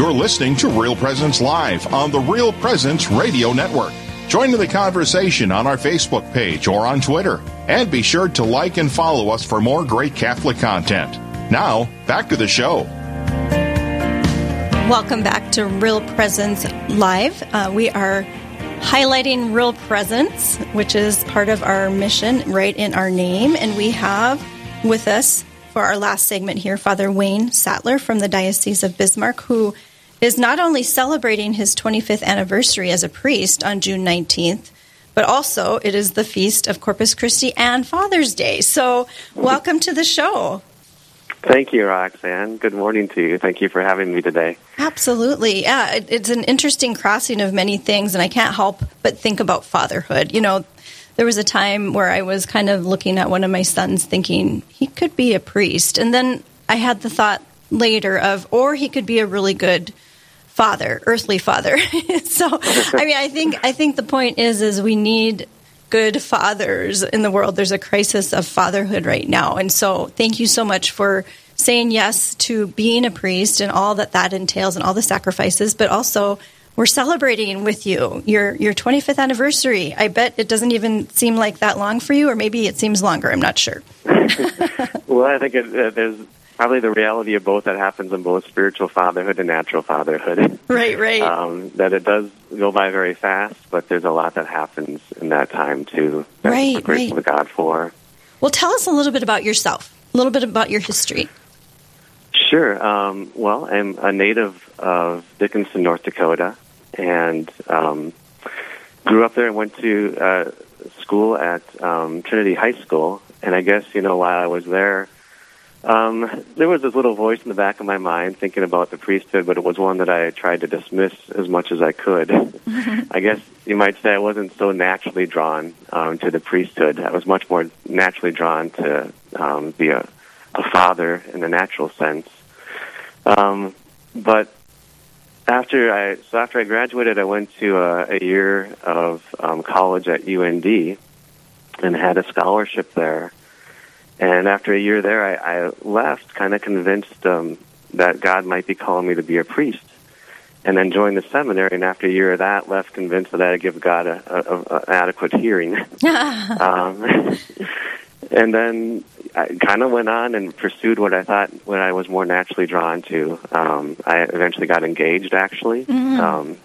You're listening to Real Presence Live on the Real Presence Radio Network. Join in the conversation on our Facebook page or on Twitter. And be sure to like and follow us for more great Catholic content. Now, back to the show. Welcome back to Real Presence Live. We are highlighting Real Presence, which is part of our mission right in our name. And we have with us for our last segment here, Father Wayne Sattler from the Diocese of Bismarck, who is not only celebrating his 25th anniversary as a priest on June 19th, but also it is the Feast of Corpus Christi and Father's Day. So welcome to the show. Thank you, Roxanne. Good morning to you. Thank you for having me today. Absolutely. Yeah, it's an interesting crossing of many things, and I can't help but think about fatherhood. You know, there was a time where I was kind of looking at one of my sons thinking, he could be a priest. And then I had the thought later of, or he could be a really good father, earthly father. So, I mean, I think the point is we need good fathers in the world. There's a crisis of fatherhood right now. And so thank you so much for saying yes to being a priest and all that that entails and all the sacrifices, but also we're celebrating with you your 25th anniversary. I bet it doesn't even seem like that long for you, or maybe it seems longer. I'm not sure. Well, I think there's probably the reality of both that happens in both spiritual fatherhood and natural fatherhood. Right. That it does go by very fast, but there's a lot that happens in that time, too. That I'm grateful to God for. Well, tell us a little bit about yourself, a little bit about your history. Sure. Well, I'm a native of Dickinson, North Dakota, and grew up there and went to school at Trinity High School. And I guess, you know, while I was there, there was this little voice in the back of my mind thinking about the priesthood, but it was one that I tried to dismiss as much as I could. I guess you might say I wasn't so naturally drawn to the priesthood. I was much more naturally drawn to be a father in the natural sense. But after I graduated, I went to a year of college at UND and had a scholarship there. And after a year there, I left kind of convinced that God might be calling me to be a priest, and then joined the seminary. And after a year of that, left convinced that I would give God an adequate hearing. And then I kind of went on and pursued what I was more naturally drawn to. I eventually got engaged, actually, and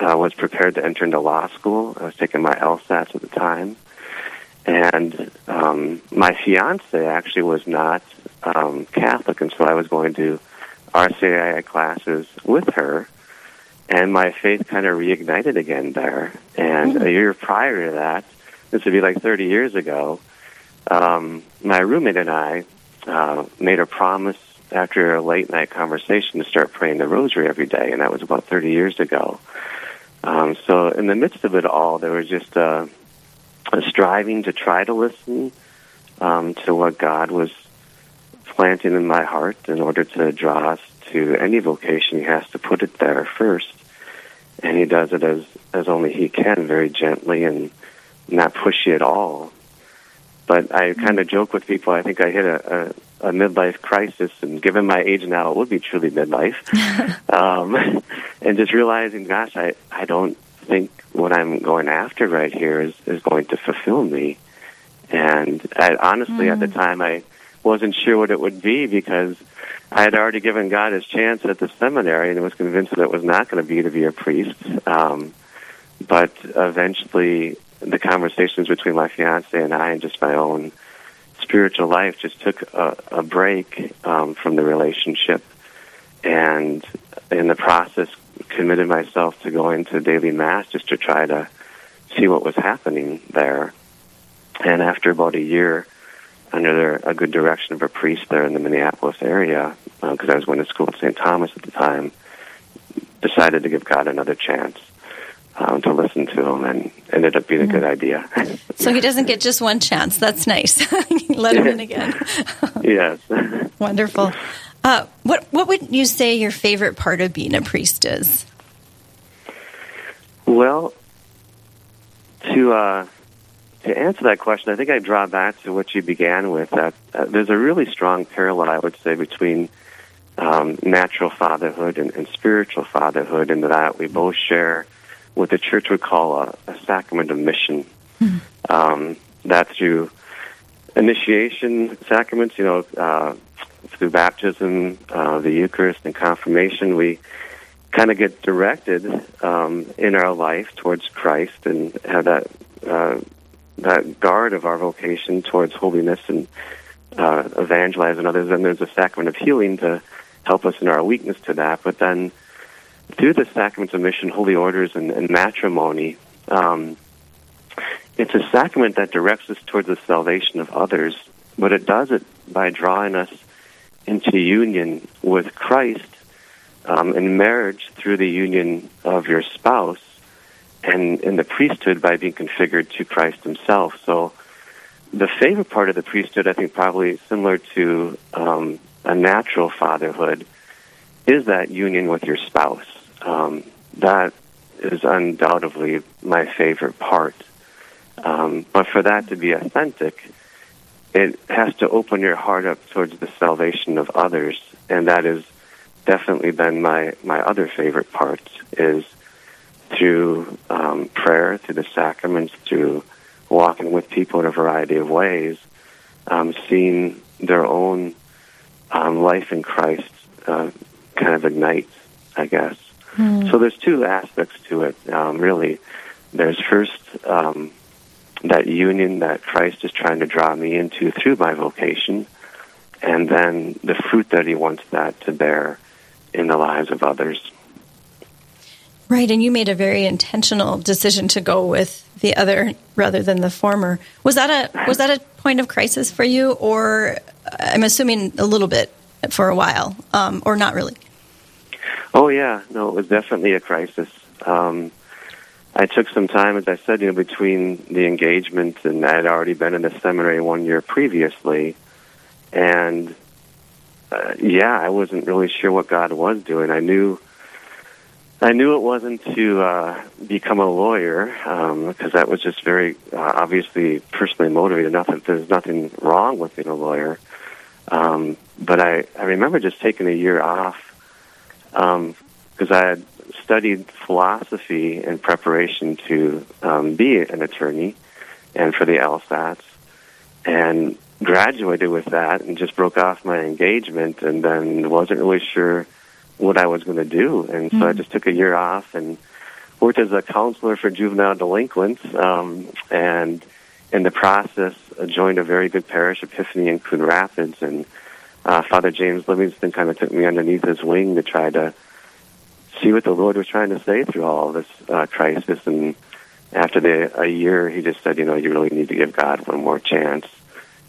I was prepared to enter into law school. I was taking my LSATs at the time. And my fiance actually was not Catholic, and so I was going to RCIA classes with her, and my faith kind of reignited again there. And a year prior to that, this would be like 30 years ago, my roommate and I made a promise after a late-night conversation to start praying the rosary every day, and that was about 30 years ago. So in the midst of it all, there was just striving to try to listen to what God was planting in my heart in order to draw us to any vocation. He has to put it there first, and he does it as only he can, very gently and not pushy at all. But I kind of joke with people, I think I hit a midlife crisis, and given my age now, it would be truly midlife. And just realizing, gosh, I don't think what I'm going after right here is going to fulfill me. And I, honestly, at the time, I wasn't sure what it would be, because I had already given God his chance at the seminary and was convinced that it was not going to be a priest. But eventually, the conversations between my fiancé and I and just my own spiritual life just took a break from the relationship. And in the process, committed myself to going to daily Mass just to try to see what was happening there. And after about a year, under a good direction of a priest there in the Minneapolis area, because I was going to school at St. Thomas at the time, decided to give God another chance to listen to him, and ended up being a good idea. So he doesn't get just one chance. That's nice. Let him in again. Yes. Wonderful. What would you say your favorite part of being a priest is? Well, to answer that question, I think I draw back to what you began with. That there's a really strong parallel, I would say, between natural fatherhood and spiritual fatherhood, and that we both share what the church would call a sacrament of mission. Mm-hmm. That through initiation sacraments, through baptism, the Eucharist, and confirmation, we kind of get directed in our life towards Christ and have that guard of our vocation towards holiness and evangelizing others. And there's a sacrament of healing to help us in our weakness to that. But then through the sacraments of mission, holy orders, and matrimony, it's a sacrament that directs us towards the salvation of others, but it does it by drawing us into union with Christ in marriage through the union of your spouse, and in the priesthood by being configured to Christ himself. So the favorite part of the priesthood, I think probably similar to a natural fatherhood, is that union with your spouse. That is undoubtedly my favorite part. But for that to be authentic, it has to open your heart up towards the salvation of others, and that is definitely been my other favorite part, is through prayer, through the sacraments, through walking with people in a variety of ways, seeing their own life in Christ kind of ignite, I guess. Mm. So there's two aspects to it, really. There's first that union that Christ is trying to draw me into through my vocation, and then the fruit that he wants that to bear in the lives of others. Right, and you made a very intentional decision to go with the other rather than the former. Was that a point of crisis for you, or I'm assuming a little bit for a while, or not really? Oh yeah, no, it was definitely a crisis. I took some time, as I said, between the engagement, and I had already been in the seminary 1 year previously. And, I wasn't really sure what God was doing. I knew it wasn't to become a lawyer, because that was just very obviously personally motivated. There's nothing wrong with being a lawyer. But I remember just taking a year off, because I had studied philosophy in preparation to be an attorney and for the LSATs, and graduated with that and just broke off my engagement, and then wasn't really sure what I was going to do. And so I just took a year off and worked as a counselor for juvenile delinquents, and in the process joined a very good parish, Epiphany in Coon Rapids, and Father James Livingston kind of took me underneath his wing to try to see what the Lord was trying to say through all this crisis. And after a year, he just said, you really need to give God one more chance.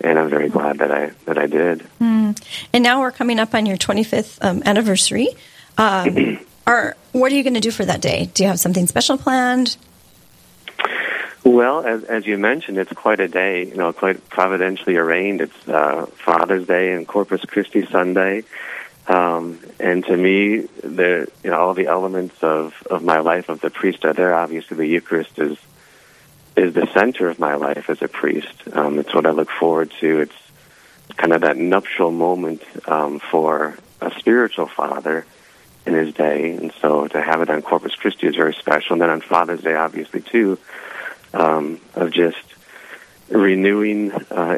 And I'm very glad that I did. Mm. And now we're coming up on your 25th anniversary. What are you going to do for that day? Do you have something special planned? Well, as you mentioned, it's quite a day. Quite providentially arranged. It's Father's Day and Corpus Christi Sunday, and to me, all the elements of my life of the priest are there. Obviously, the Eucharist is the center of my life as a priest. It's what I look forward to. It's kind of that nuptial moment for a spiritual father in his day, and so to have it on Corpus Christi is very special. And then on Father's Day, obviously, too, of just renewing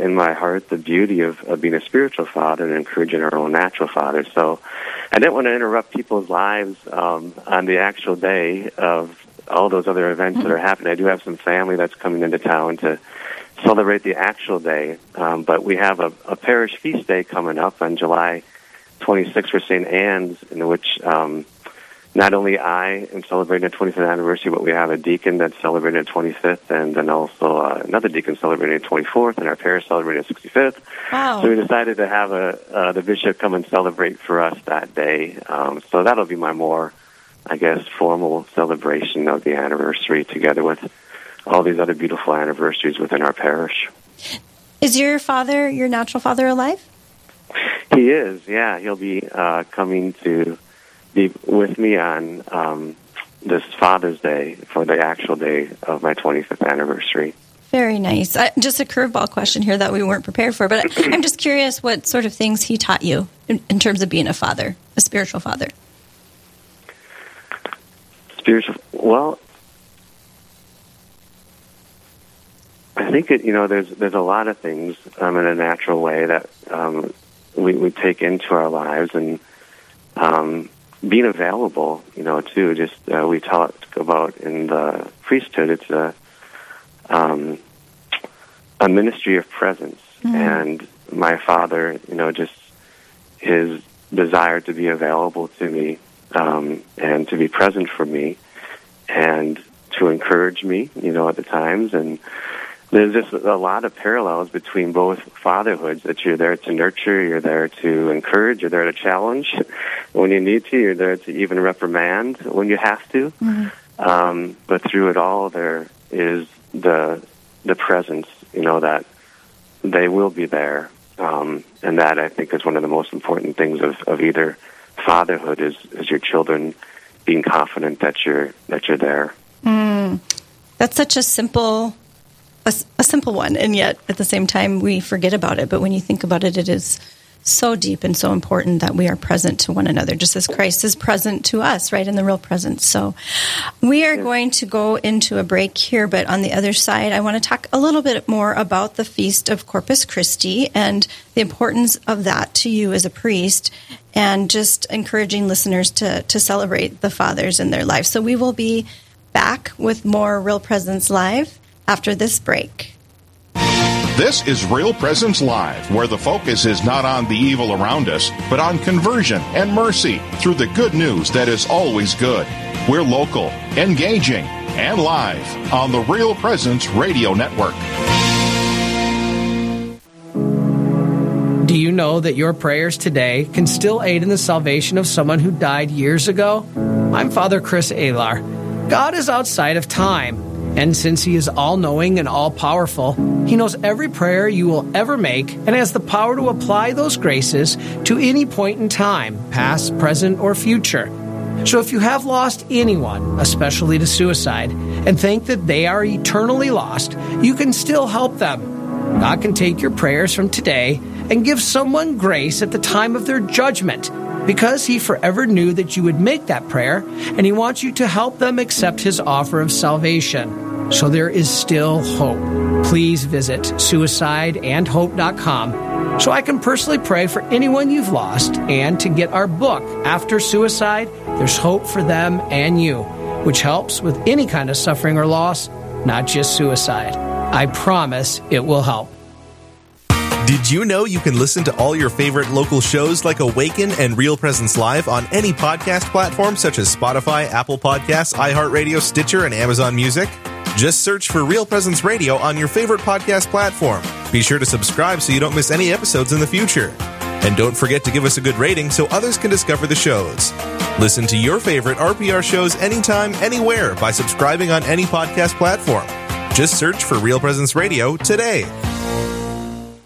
in my heart the beauty of being a spiritual father and encouraging our own natural father. So I didn't want to interrupt people's lives on the actual day of all those other events that are happening. I do have some family that's coming into town to celebrate the actual day, but we have a parish feast day coming up on July 26th for St. Anne's, in which not only I am celebrating the 25th anniversary, but we have a deacon that's celebrating the 25th, and then also another deacon celebrating the 24th, and our parish celebrating the 65th. Wow. So we decided to have the bishop come and celebrate for us that day. So that'll be my more, I guess, formal celebration of the anniversary together with all these other beautiful anniversaries within our parish. Is your father, your natural father, alive? He is, yeah. He'll be coming to be with me on this Father's Day for the actual day of my 25th anniversary. Very nice. Just a curveball question here that we weren't prepared for, but I'm just curious what sort of things he taught you in terms of being a father, a spiritual father? Well, I think that, you know, there's a lot of things in a natural way that we take into our lives, and being available, you know, too. Just we talked about in the priesthood, it's a ministry of presence, mm-hmm. and my father, you know, just his desire to be available to me and to be present for me and to encourage me, you know, at the times. And there's just a lot of parallels between both fatherhoods, that you're there to nurture, you're there to encourage, you're there to challenge when you need to, you're there to even reprimand when you have to. Mm-hmm. But through it all, there is the presence, you know, that they will be there. And that, I think, is one of the most important things of either fatherhood, is your children being confident that you're there. Mm. That's such a simple... A simple one, and yet at the same time we forget about it. But when you think about it, it is so deep and so important that we are present to one another, just as Christ is present to us, right, in the real presence. So we are going to go into a break here, but on the other side, I want to talk a little bit more about the Feast of Corpus Christi and the importance of that to you as a priest, and just encouraging listeners to celebrate the fathers in their life. So we will be back with more Real Presence Live after this break. This is Real Presence Live, where the focus is not on the evil around us, but on conversion and mercy through the good news that is always good. We're local, engaging, and live on the Real Presence Radio Network. Do you know that your prayers today can still aid in the salvation of someone who died years ago? I'm Father Chris Ehlar. God is outside of time. And since He is all-knowing and all-powerful, He knows every prayer you will ever make and has the power to apply those graces to any point in time, past, present, or future. So if you have lost anyone, especially to suicide, and think that they are eternally lost, you can still help them. God can take your prayers from today and give someone grace at the time of their judgment, because He forever knew that you would make that prayer, and He wants you to help them accept His offer of salvation. So there is still hope. Please visit suicideandhope.com so I can personally pray for anyone you've lost, and to get our book, After Suicide, There's Hope for Them and You, which helps with any kind of suffering or loss, not just suicide. I promise it will help. Did you know you can listen to all your favorite local shows like Awaken and Real Presence Live on any podcast platform such as Spotify, Apple Podcasts, iHeartRadio, Stitcher, and Amazon Music? Just search for Real Presence Radio on your favorite podcast platform. Be sure to subscribe so you don't miss any episodes in the future. And don't forget to give us a good rating so others can discover the shows. Listen to your favorite RPR shows anytime, anywhere by subscribing on any podcast platform. Just search for Real Presence Radio today.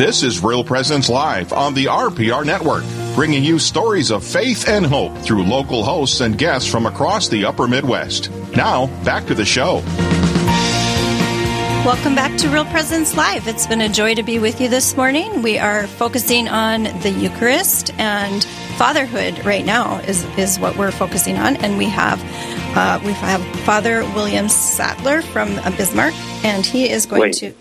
This is Real Presence Live on the RPR Network, bringing you stories of faith and hope through local hosts and guests from across the upper Midwest. Now, back to the show. Welcome back to Real Presence Live. It's been a joy to be with you this morning. We are focusing on the Eucharist, and fatherhood right now is what we're focusing on. And we have Father William Sattler from Bismarck, and he is going to...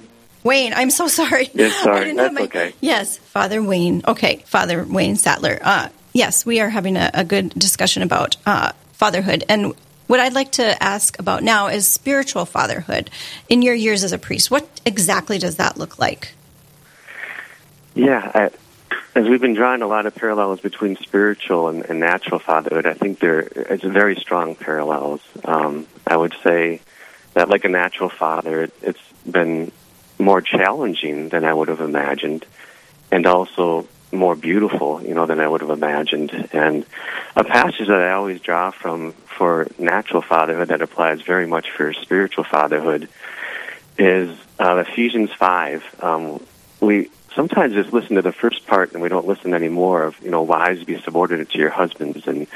Wayne, I'm so sorry. Yes, sorry. That's okay. Yes, Father Wayne. Okay, Father Wayne Sattler. Yes, we are having a good discussion about fatherhood. And what I'd like to ask about now is spiritual fatherhood. In your years as a priest, what exactly does that look like? Yeah, as we've been drawing a lot of parallels between spiritual and natural fatherhood, I think it's very strong parallels. I would say that, like a natural father, it's been more challenging than I would have imagined, and also more beautiful, you know, than I would have imagined. And a passage that I always draw from for natural fatherhood that applies very much for spiritual fatherhood is Ephesians 5. We sometimes just listen to the first part and we don't listen anymore of, you know, wives be subordinate to your husbands. And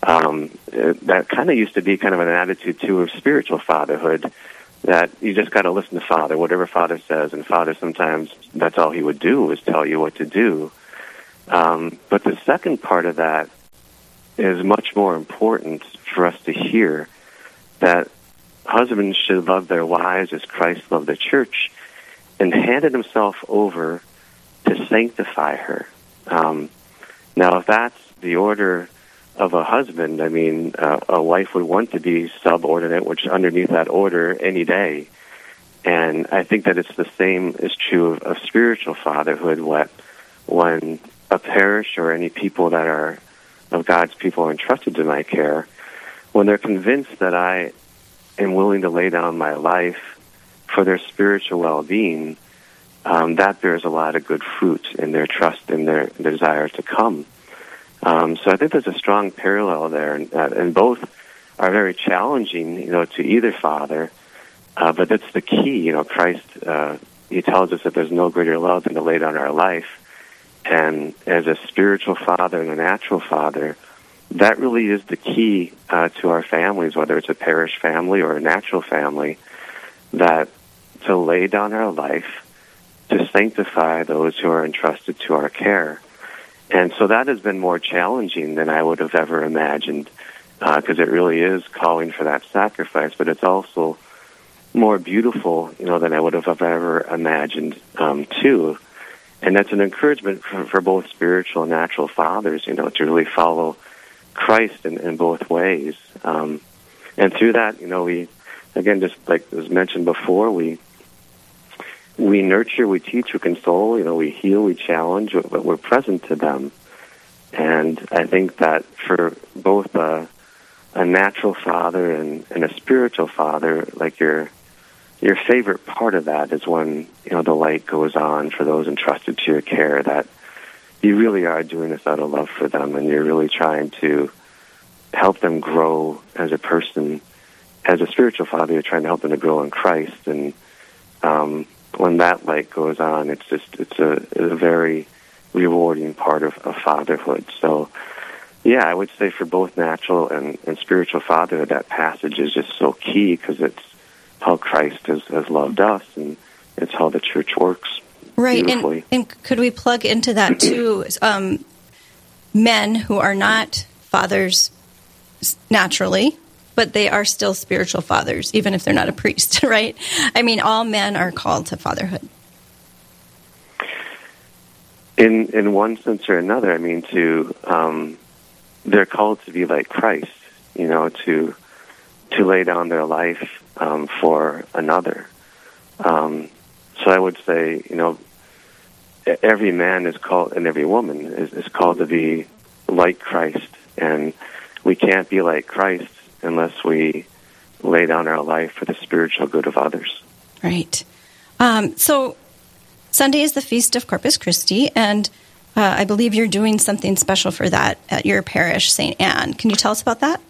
that kind of used to be kind of an attitude, too, of spiritual fatherhood, that you just got to listen to Father, whatever Father says. And Father, sometimes that's all he would do is tell you what to do. But the second part of that is much more important for us to hear, that husbands should love their wives as Christ loved the church and handed himself over to sanctify her. Now, if that's the order of a husband, I mean, a wife would want to be subordinate, which underneath that order any day. And I think that it's the same is true of spiritual fatherhood, when a parish or any people that are of God's people entrusted to my care, when they're convinced that I am willing to lay down my life for their spiritual well-being, that bears a lot of good fruit in their trust and their desire to come. So I think there's a strong parallel there, and both are very challenging, you know, to either father. But that's the key, you know. Christ, he tells us that there's no greater love than to lay down our life. And as a spiritual father and a natural father, that really is the key to our families, whether it's a parish family or a natural family, that to lay down our life to sanctify those who are entrusted to our care. And so that has been more challenging than I would have ever imagined, because it really is calling for that sacrifice, but it's also more beautiful, you know, than I would have ever imagined, too. And that's an encouragement for both spiritual and natural fathers, you know, to really follow Christ in both ways. And through that, you know, we, again, just like was mentioned before, we nurture, we teach, we console, you know, we heal, we challenge, but we're present to them. And I think that for both a natural father and a spiritual father, like your favorite part of that is when, you know, the light goes on for those entrusted to your care, that you really are doing this out of love for them, and you're really trying to help them grow as a person. As a spiritual father, you're trying to help them to grow in Christ, and when that light goes on, it's just it's a very rewarding part of fatherhood. So, yeah, I would say for both natural and spiritual fatherhood, that passage is just so key, because it's how Christ has loved us, and it's how the church works. Right, and could we plug into that too? Men who are not fathers naturally, but they are still spiritual fathers, even if they're not a priest, right? I mean, all men are called to fatherhood. In one sense or another, I mean, they're called to be like Christ, you know, to lay down their life for another. So I would say, you know, every man is called, and every woman is called to be like Christ, and we can't be like Christ unless we lay down our life for the spiritual good of others. Right. So Sunday is the Feast of Corpus Christi, and I believe you're doing something special for that at your parish, St. Anne. Can you tell us about that?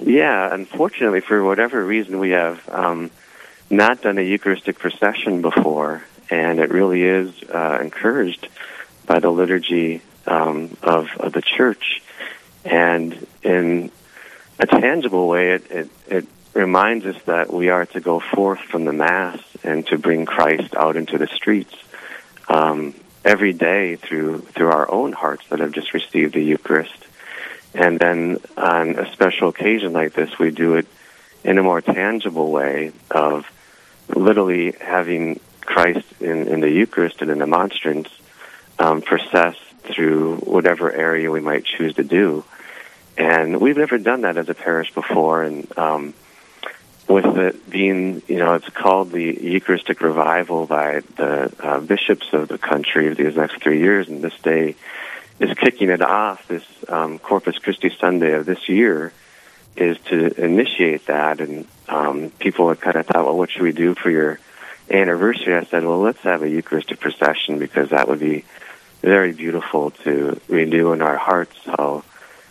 Yeah, unfortunately, for whatever reason, we have not done a Eucharistic procession before, and it really is encouraged by the liturgy of the Church. And in a tangible way, it reminds us that we are to go forth from the Mass and to bring Christ out into the streets every day through our own hearts that have just received the Eucharist. And then on a special occasion like this, we do it in a more tangible way of literally having Christ in the Eucharist and in the monstrance process through whatever area we might choose to do. And we've never done that as a parish before, and with it being, you know, it's called the Eucharistic Revival by the bishops of the country these next 3 years, and this day is kicking it off. This Corpus Christi Sunday of this year is to initiate that, and people have kind of thought, well, what should we do for your anniversary, I said, well, let's have a Eucharistic procession, because that would be very beautiful to renew in our hearts how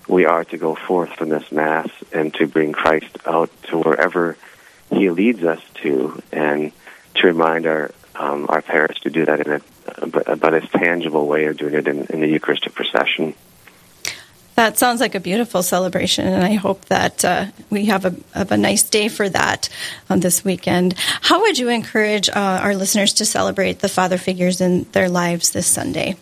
we are to go forth from this Mass and to bring Christ out to wherever He leads us to, and to remind our parish to do that in a as tangible way of doing it in the Eucharistic procession. That sounds like a beautiful celebration, and I hope that we have a nice day for that on this weekend. How would you encourage our listeners to celebrate the Father figures in their lives this Sunday?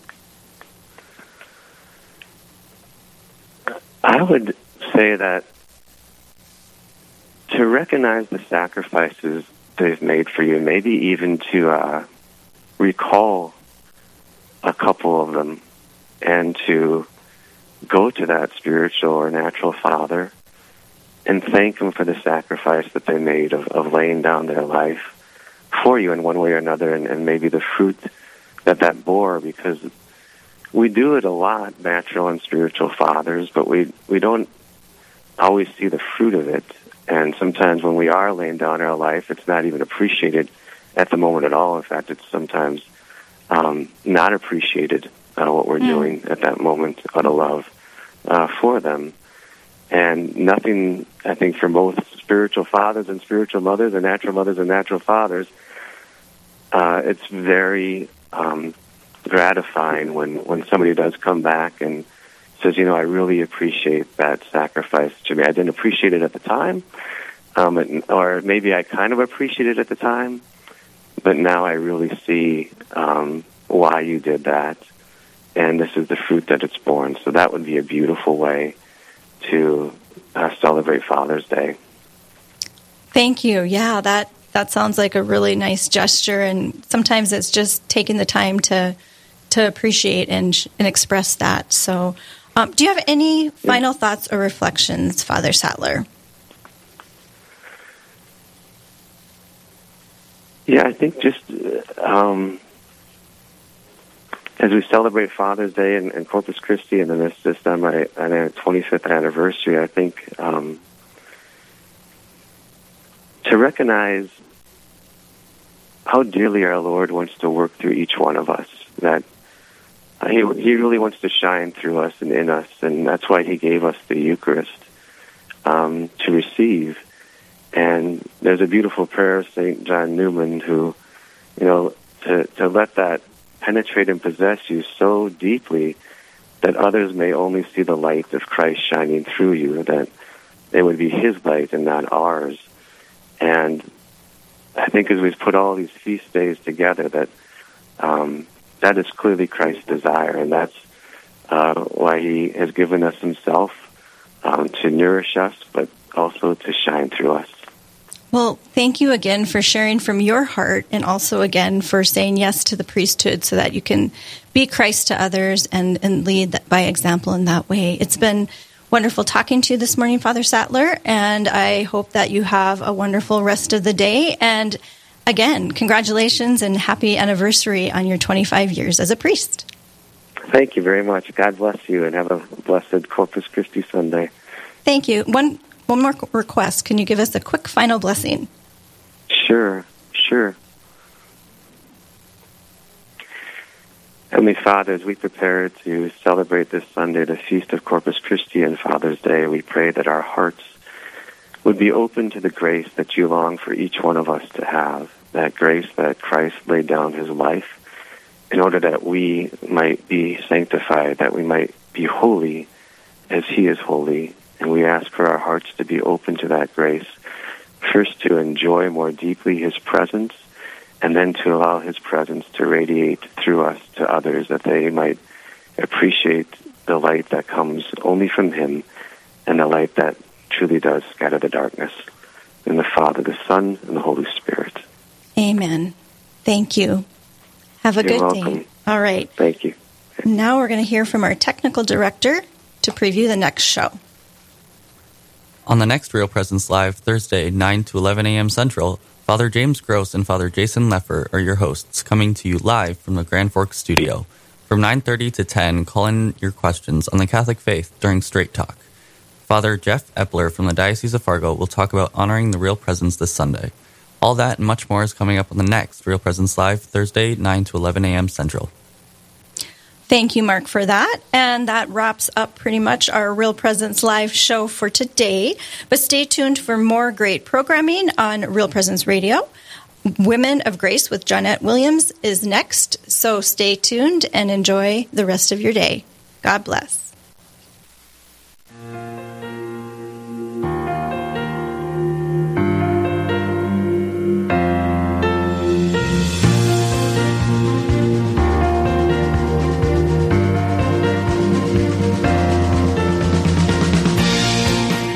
I would say that to recognize the sacrifices they've made for you, maybe even to recall a couple of them, and to go to that spiritual or natural father and thank him for the sacrifice that they made of laying down their life for you in one way or another, and maybe the fruit that bore, because we do it a lot, natural and spiritual fathers, but we don't always see the fruit of it. And sometimes when we are laying down our life, it's not even appreciated at the moment at all. In fact, it's sometimes not appreciated what we're doing at that moment out of love for them. And nothing, I think, for both spiritual fathers and spiritual mothers and natural mothers and natural fathers, it's very gratifying when somebody does come back and says, you know, I really appreciate that sacrifice to me. I didn't appreciate it at the time, or maybe I kind of appreciated it at the time, but now I really see why you did that, and this is the fruit that it's born. So that would be a beautiful way to celebrate Father's Day. Thank you. Yeah, that sounds like a really nice gesture, and sometimes it's just taking the time to appreciate and express that. So do you have any final thoughts or reflections, Father Sattler? Yeah, I think just as we celebrate Father's Day and Corpus Christi and the Mass system on our 25th anniversary, I think to recognize how dearly our Lord wants to work through each one of us, that He really wants to shine through us and in us, and that's why He gave us the Eucharist to receive. And there's a beautiful prayer of St. John Newman who, you know, to let that penetrate and possess you so deeply that others may only see the light of Christ shining through you, that it would be His light and not ours. And I think as we've put all these feast days together, that that is clearly Christ's desire, and that's why He has given us Himself to nourish us, but also to shine through us. Well, thank you again for sharing from your heart, and also again for saying yes to the priesthood so that you can be Christ to others and lead by example in that way. It's been wonderful talking to you this morning, Father Sattler, and I hope that you have a wonderful rest of the day. And again, congratulations and happy anniversary on your 25 years as a priest. Thank you very much. God bless you, and have a blessed Corpus Christi Sunday. Thank you. One more request. Can you give us a quick final blessing? Sure. Heavenly Father, as we prepare to celebrate this Sunday, the Feast of Corpus Christi and Father's Day, we pray that our hearts would be open to the grace that you long for each one of us to have, that grace that Christ laid down His life in order that we might be sanctified, that we might be holy as He is holy. And we ask for our hearts to be open to that grace, first to enjoy more deeply His presence, and then to allow His presence to radiate through us to others, that they might appreciate the light that comes only from Him, and the light that truly does scatter the darkness. In the Father, the Son, and the Holy Spirit. Amen. Thank you. Have a good day. You're welcome. All right. Thank you. Now we're going to hear from our technical director to preview the next show. On the next Real Presence Live, Thursday, 9 to 11 a.m. Central, Father James Gross and Father Jason Leffert are your hosts, coming to you live from the Grand Forks studio. From 9:30 to 10, call in your questions on the Catholic faith during Straight Talk. Father Jeff Epler from the Diocese of Fargo will talk about honoring the Real Presence this Sunday. All that and much more is coming up on the next Real Presence Live, Thursday, 9 to 11 a.m. Central. Thank you, Mark, for that. And that wraps up pretty much our Real Presence Live show for today. But stay tuned for more great programming on Real Presence Radio. Women of Grace with Jeanette Williams is next. So stay tuned and enjoy the rest of your day. God bless.